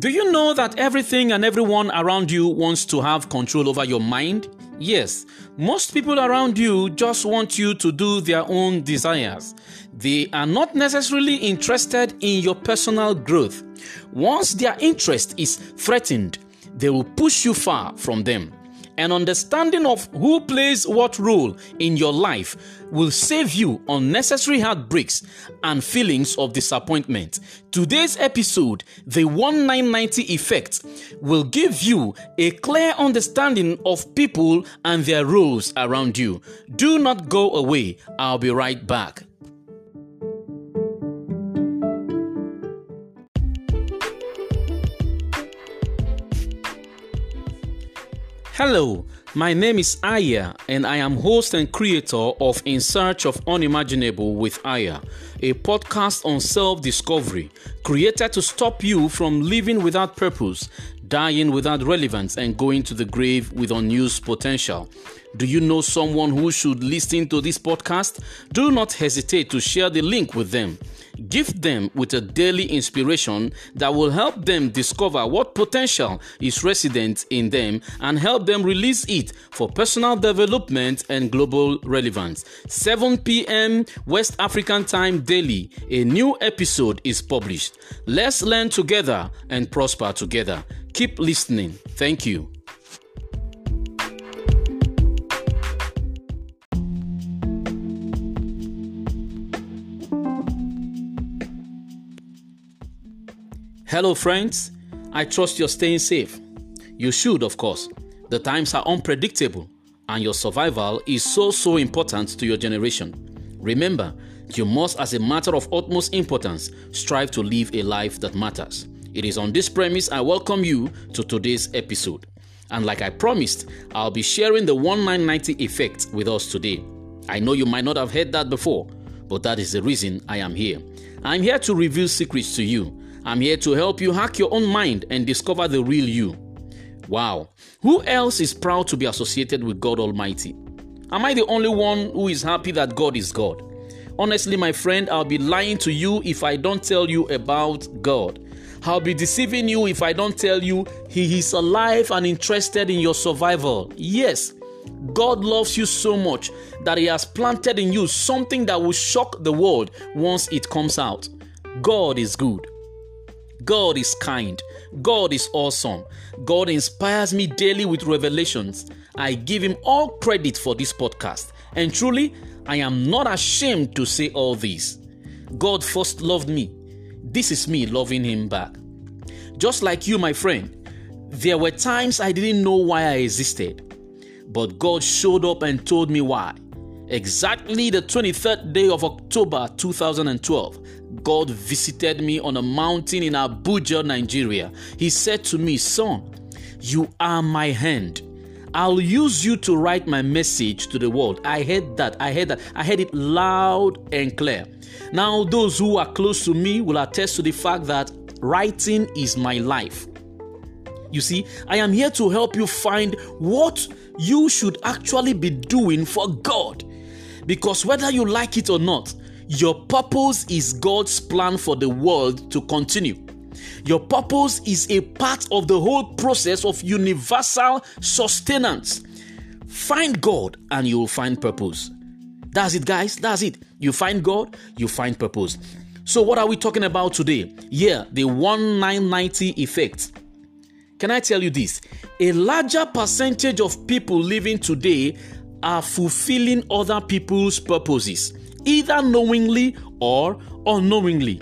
Do you know that everything and everyone around you wants to have control over your mind? Yes, most people around you just want you to do their own desires. They are not necessarily interested in your personal growth. Once their interest is threatened, they will push you far from them. An understanding of who plays what role in your life will save you unnecessary heartbreaks and feelings of disappointment. Today's episode, The 1990 Effect, will give you a clear understanding of people and their roles around you. Do not go away. I'll be right back. Hello, my name is Aya and I am host and creator of In Search of Unimaginable with Aya, a podcast on self-discovery created to stop you from living without purpose, dying without relevance, and going to the grave with unused potential. Do you know someone who should listen to this podcast? Do not hesitate to share the link with them. Gift them with a daily inspiration that will help them discover what potential is resident in them and help them release it for personal development and global relevance. 7 p.m. West African time daily, a new episode is published. Let's learn together and prosper together. Keep listening. Thank you. Hello friends, I trust you're staying safe. You should, of course. The times are unpredictable and your survival is so important to your generation. Remember, you must, as a matter of utmost importance, strive to live a life that matters. It is on this premise I welcome you to today's episode. And like I promised, I'll be sharing the 1990 effect with us today. I know you might not have heard that before, but that is the reason I am here. I'm here to reveal secrets to you. I'm here to help you hack your own mind and discover the real you. Wow, who else is proud to be associated with God Almighty? Am I the only one who is happy that God is God? Honestly, my friend, I'll be lying to you if I don't tell you about God. I'll be deceiving you if I don't tell you He is alive and interested in your survival. Yes, God loves you so much that He has planted in you something that will shock the world once it comes out. God is good. God is kind. God is awesome. God inspires me daily with revelations. I give Him all credit for this podcast. And truly, I am not ashamed to say all this. God first loved me. This is me loving Him back. Just like you, my friend, there were times I didn't know why I existed. But God showed up and told me why. Exactly the 23rd day of October 2012, God visited me on a mountain in Abuja, Nigeria. He said to me, "Son, you are my hand. I'll use you to write my message to the world." I heard that. I heard it loud and clear. Now, those who are close to me will attest to the fact that writing is my life. You see, I am here to help you find what you should actually be doing for God. Because whether you like it or not, your purpose is God's plan for the world to continue. Your purpose is a part of the whole process of universal sustenance. Find God and you will find purpose. That's it, guys. That's it. You find God, you find purpose. So what are we talking about today? Yeah, the 1990 effect. Can I tell you this? A larger percentage of people living today are fulfilling other people's purposes, either knowingly or unknowingly.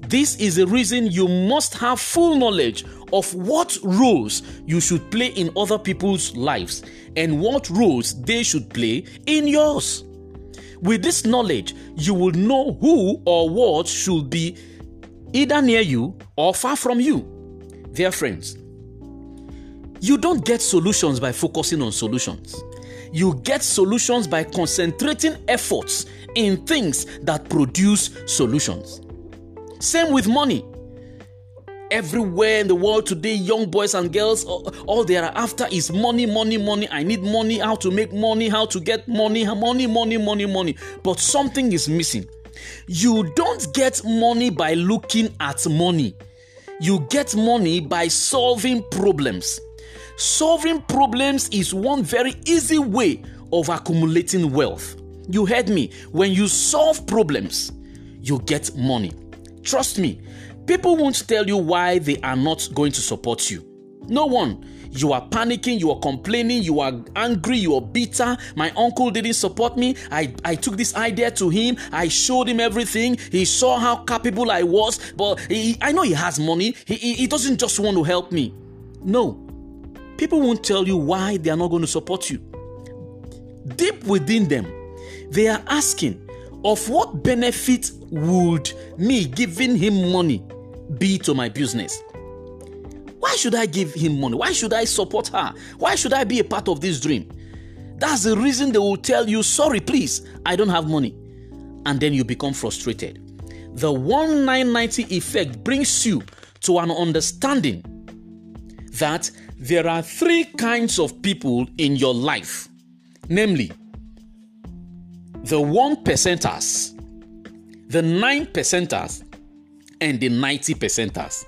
This is the reason you must have full knowledge of what roles you should play in other people's lives and what roles they should play in yours. With this knowledge, you will know who or what should be either near you or far from you. Dear friends, you don't get solutions by focusing on solutions. You get solutions by concentrating efforts in things that produce solutions. Same with money. Everywhere in the world today, young boys and girls, all they are after is money. I need money, how to make money, how to get money. But something is missing. You don't get money by looking at money. You get money by solving problems. Solving problems is one very easy way of accumulating wealth. You heard me. When you solve problems, you get money. Trust me, people won't tell you why they are not going to support you. No one. You are panicking, you are complaining, you are angry, you are bitter. My uncle didn't support me. I took this idea to him. I showed him everything. He saw how capable I was, but I know he has money. He doesn't just want to help me. No. People won't tell you why they are not going to support you. Deep within them, they are asking, of what benefit would me giving him money be to my business? Why should I give him money? Why should I support her? Why should I be a part of this dream? That's the reason they will tell you, sorry, please, I don't have money. And then you become frustrated. The 1990 effect brings you to an understanding that there are three kinds of people in your life. Namely, the 1%ers, the 9%ers, and the 90%ers.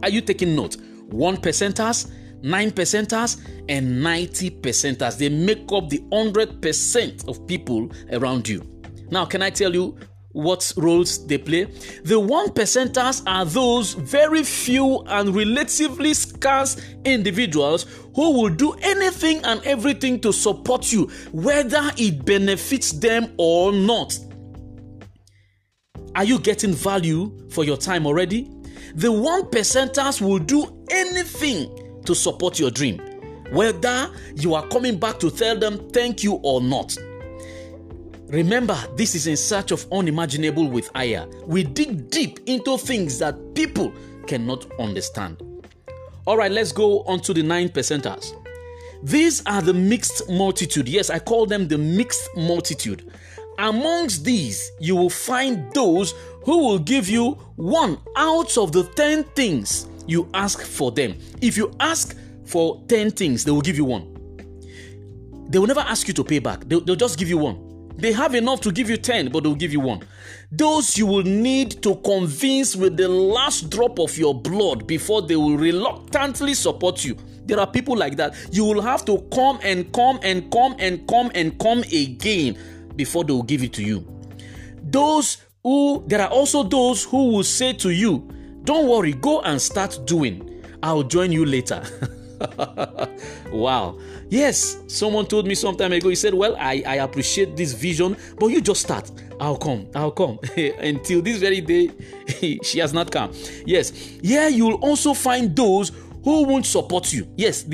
Are you taking note? 1%ers, 9%ers, and 90%ers. They make up the 100% of people around you. Now, can I tell you what roles they play? The 1%ers are those very few and relatively scarce individuals who will do anything and everything to support you, whether it benefits them or not. Are you getting value for your time already? The 1%ers will do anything to support your dream, whether you are coming back to tell them thank you or not. Remember, this is In Search of Unimaginable with Aya. We dig deep into things that people cannot understand. All right, let's go on to the 9%ers. These are the mixed multitude. Yes, I call them the mixed multitude. Amongst these, you will find those who will give you 1 out of the 10 things you ask for them. If you ask for 10 things, they will give you 1. They will never ask you to pay back. They'll just give you 1. They have enough to give you 10, but they'll give you 1. Those you will need to convince with the last drop of your blood before they will reluctantly support you. There are people like that. You will have to come again before they will give it to you. There are also those who will say to you, don't worry, go and start doing. I'll join you later. Wow. Yes, someone told me some time ago, he said, well, I appreciate this vision, but you just start. I'll come. Until this very day, she has not come. Yes. Yeah, you'll also find those who won't support you. Yes,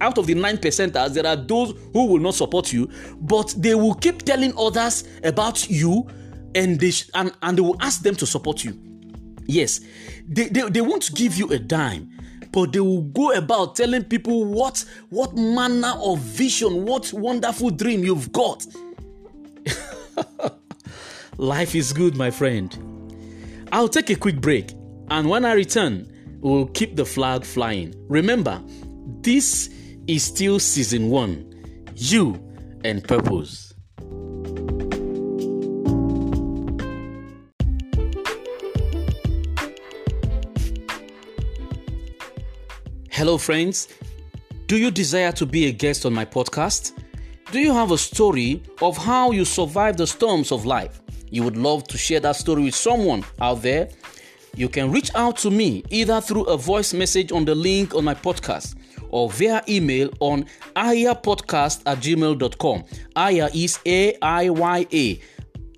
out of the 9%ers, there are those who will not support you, but they will keep telling others about you, and they will ask them to support you. Yes, they won't give you a dime, but they will go about telling people what manner of vision, what wonderful dream you've got. Life is good, my friend. I'll take a quick break, and when I return, we'll keep the flag flying. Remember, this is still season 1, You and Purpose. Hello friends, do you desire to be a guest on my podcast? Do you have a story of how you survived the storms of life? You would love to share that story with someone out there? You can reach out to me either through a voice message on the link on my podcast or via email on ayapodcast@gmail.com. Aya is AIYA,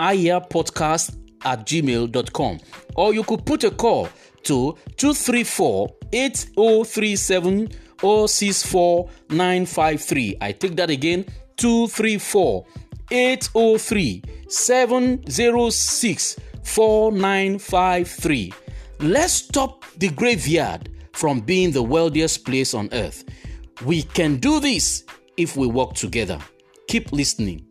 ayapodcast@gmail.com. Or you could put a call to 234-8037-064-953. I take that again, 234-8037-064-953. Let's stop the graveyard from being the wealthiest place on earth. We can do this if we work together. Keep listening.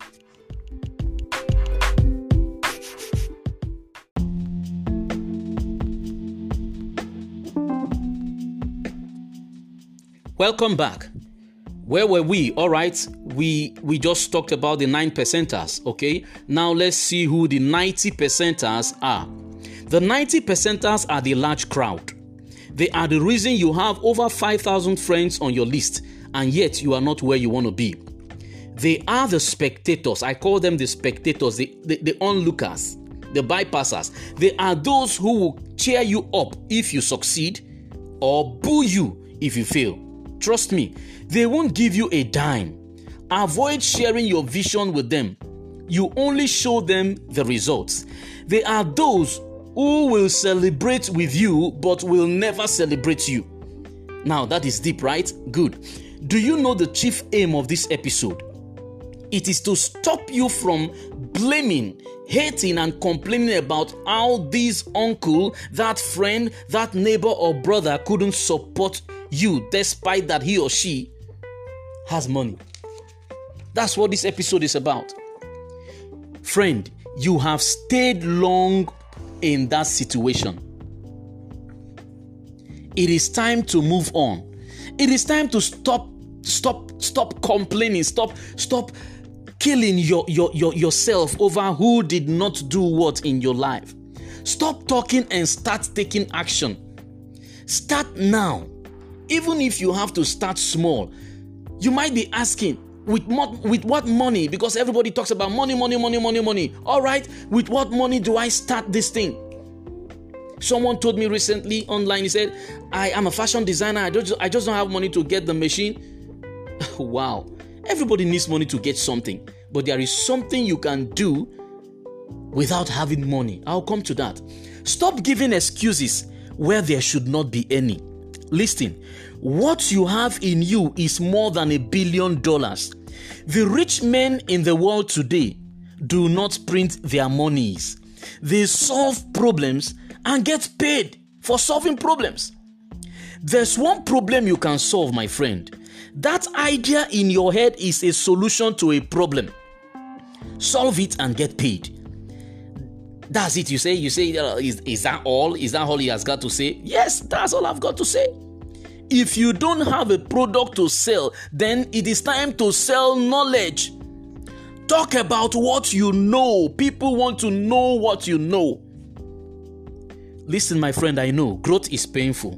Welcome back. Where were we? All right, we just talked about the 9%ers, okay? Now let's see who the 90%ers are. The 90%ers are the large crowd. They are the reason you have over 5,000 friends on your list, and yet you are not where you want to be. They are the spectators. I call them the spectators, the onlookers, the bypassers. They are those who will cheer you up if you succeed or boo you if you fail. Trust me, they won't give you a dime. Avoid sharing your vision with them. You only show them the results. They are those who will celebrate with you but will never celebrate you. Now, that is deep, right? Good. Do you know the chief aim of this episode? It is to stop you from blaming, hating, and complaining about how this uncle, that friend, that neighbor or brother couldn't support you despite that he or she has money. That's what this episode is about. Friend, you have stayed long in that situation. It is time to move on. It is time to stop complaining, stop killing yourself over who did not do what in your life. Stop talking and start taking action. Start now. Even if you have to start small. You might be asking, with what money? Because everybody talks about money. All right, with what money do I start this thing? Someone told me recently online, he said, I am a fashion designer. I just don't have money to get the machine. Wow. Everybody needs money to get something, but there is something you can do without having money. I'll come to that. Stop giving excuses where there should not be any. Listen, what you have in you is more than $1 billion. The rich men in the world today do not print their monies. They solve problems and get paid for solving problems. There's one problem you can solve, my friend. That idea in your head is a solution to a problem. Solve it and get paid. That's it. You say, is that all? Is that all he has got to say? Yes, that's all I've got to say. If you don't have a product to sell, then it is time to sell knowledge. Talk about what you know. People want to know what you know. Listen, my friend, I know growth is painful,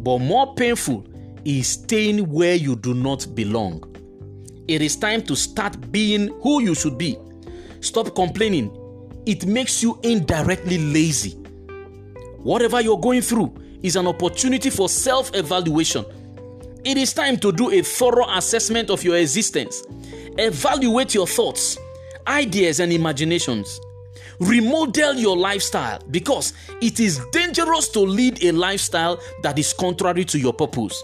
but more painful is staying where you do not belong. It is time to start being who you should be. Stop complaining. It makes you indirectly lazy. Whatever you're going through is an opportunity for self-evaluation. It is time to do a thorough assessment of your existence. Evaluate your thoughts, ideas, and imaginations. Remodel your lifestyle, because it is dangerous to lead a lifestyle that is contrary to your purpose.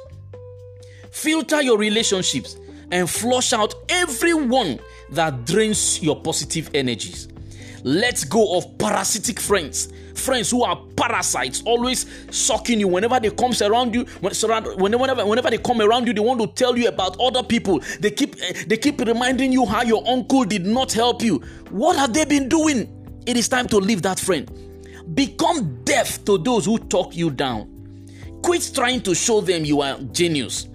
Filter your relationships and flush out everyone that drains your positive energies. Let go of parasitic friends. Friends who are parasites, always sucking you. Whenever they come around you, whenever they come around you, they want to tell you about other people. They keep reminding you how your uncle did not help you. What have they been doing? It is time to leave that friend. Become deaf to those who talk you down. Quit trying to show them you are genius.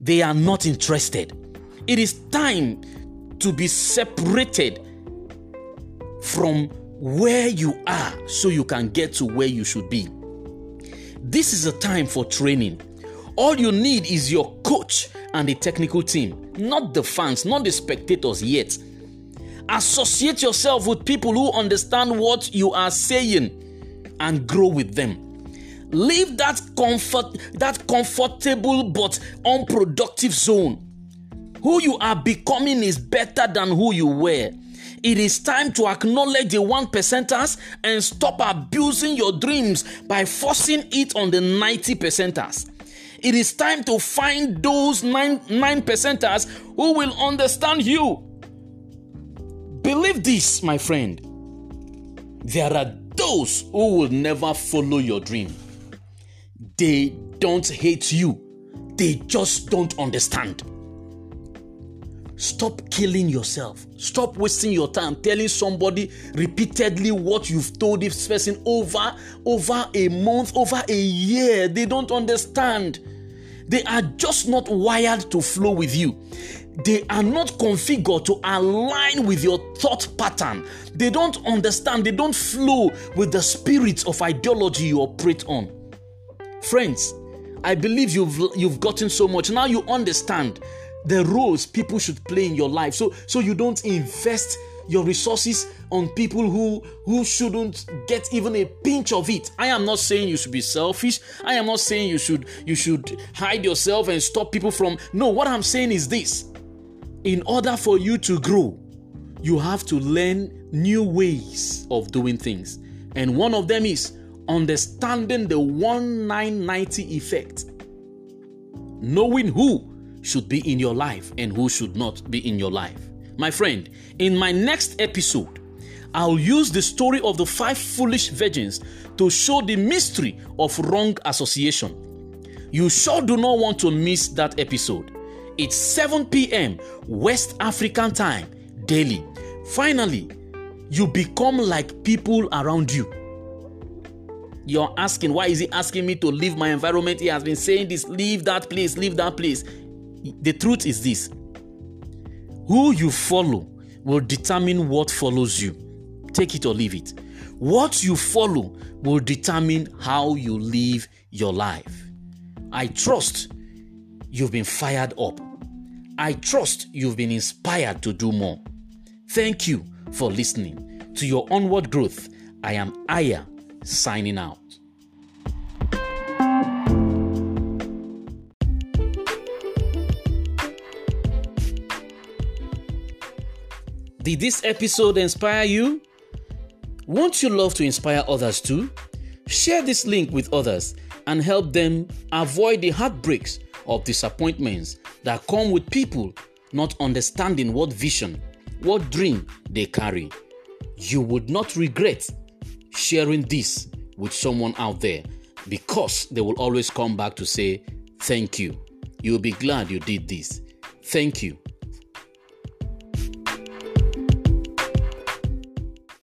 They are not interested. It is time to be separated from where you are so you can get to where you should be. This is a time for training. All you need is your coach and the technical team, not the fans, not the spectators yet. Associate yourself with people who understand what you are saying and grow with them. Leave that comfortable but unproductive zone. Who you are becoming is better than who you were. It is time to acknowledge the 1%ers and stop abusing your dreams by forcing it on the 90%ers. It is time to find those 9%ers who will understand you. Believe this, my friend. There are those who will never follow your dream. They don't hate you. They just don't understand. Stop killing yourself. Stop wasting your time telling somebody repeatedly what you've told this person over a month, over a year. They don't understand. They are just not wired to flow with you. They are not configured to align with your thought pattern. They don't understand. They don't flow with the spirit of ideology you operate on. Friends, I believe you've gotten so much. Now you understand the roles people should play in your life. So you don't invest your resources on people who shouldn't get even a pinch of it. I am not saying you should be selfish. I am not saying you should hide yourself and stop people from... No, what I'm saying is this. In order for you to grow, you have to learn new ways of doing things. And one of them is understanding the 1990 effect. Knowing who should be in your life and who should not be in your life. My friend, in my next episode, I'll use the story of the 5 foolish virgins to show the mystery of wrong association. You sure do not want to miss that episode. It's 7 p.m. West African time daily. Finally, you become like people around you. You're asking, why is he asking me to leave my environment? He has been saying this, leave that place, leave that place. The truth is this. Who you follow will determine what follows you. Take it or leave it. What you follow will determine how you live your life. I trust you've been fired up. I trust you've been inspired to do more. Thank you for listening. To your onward growth, I am Aya, signing out. Did this episode inspire you? Won't you love to inspire others too? Share this link with others and help them avoid the heartbreaks of disappointments that come with people not understanding what vision, what dream they carry. You would not regret sharing this with someone out there, because they will always come back to say, thank you. You'll be glad you did this. Thank you.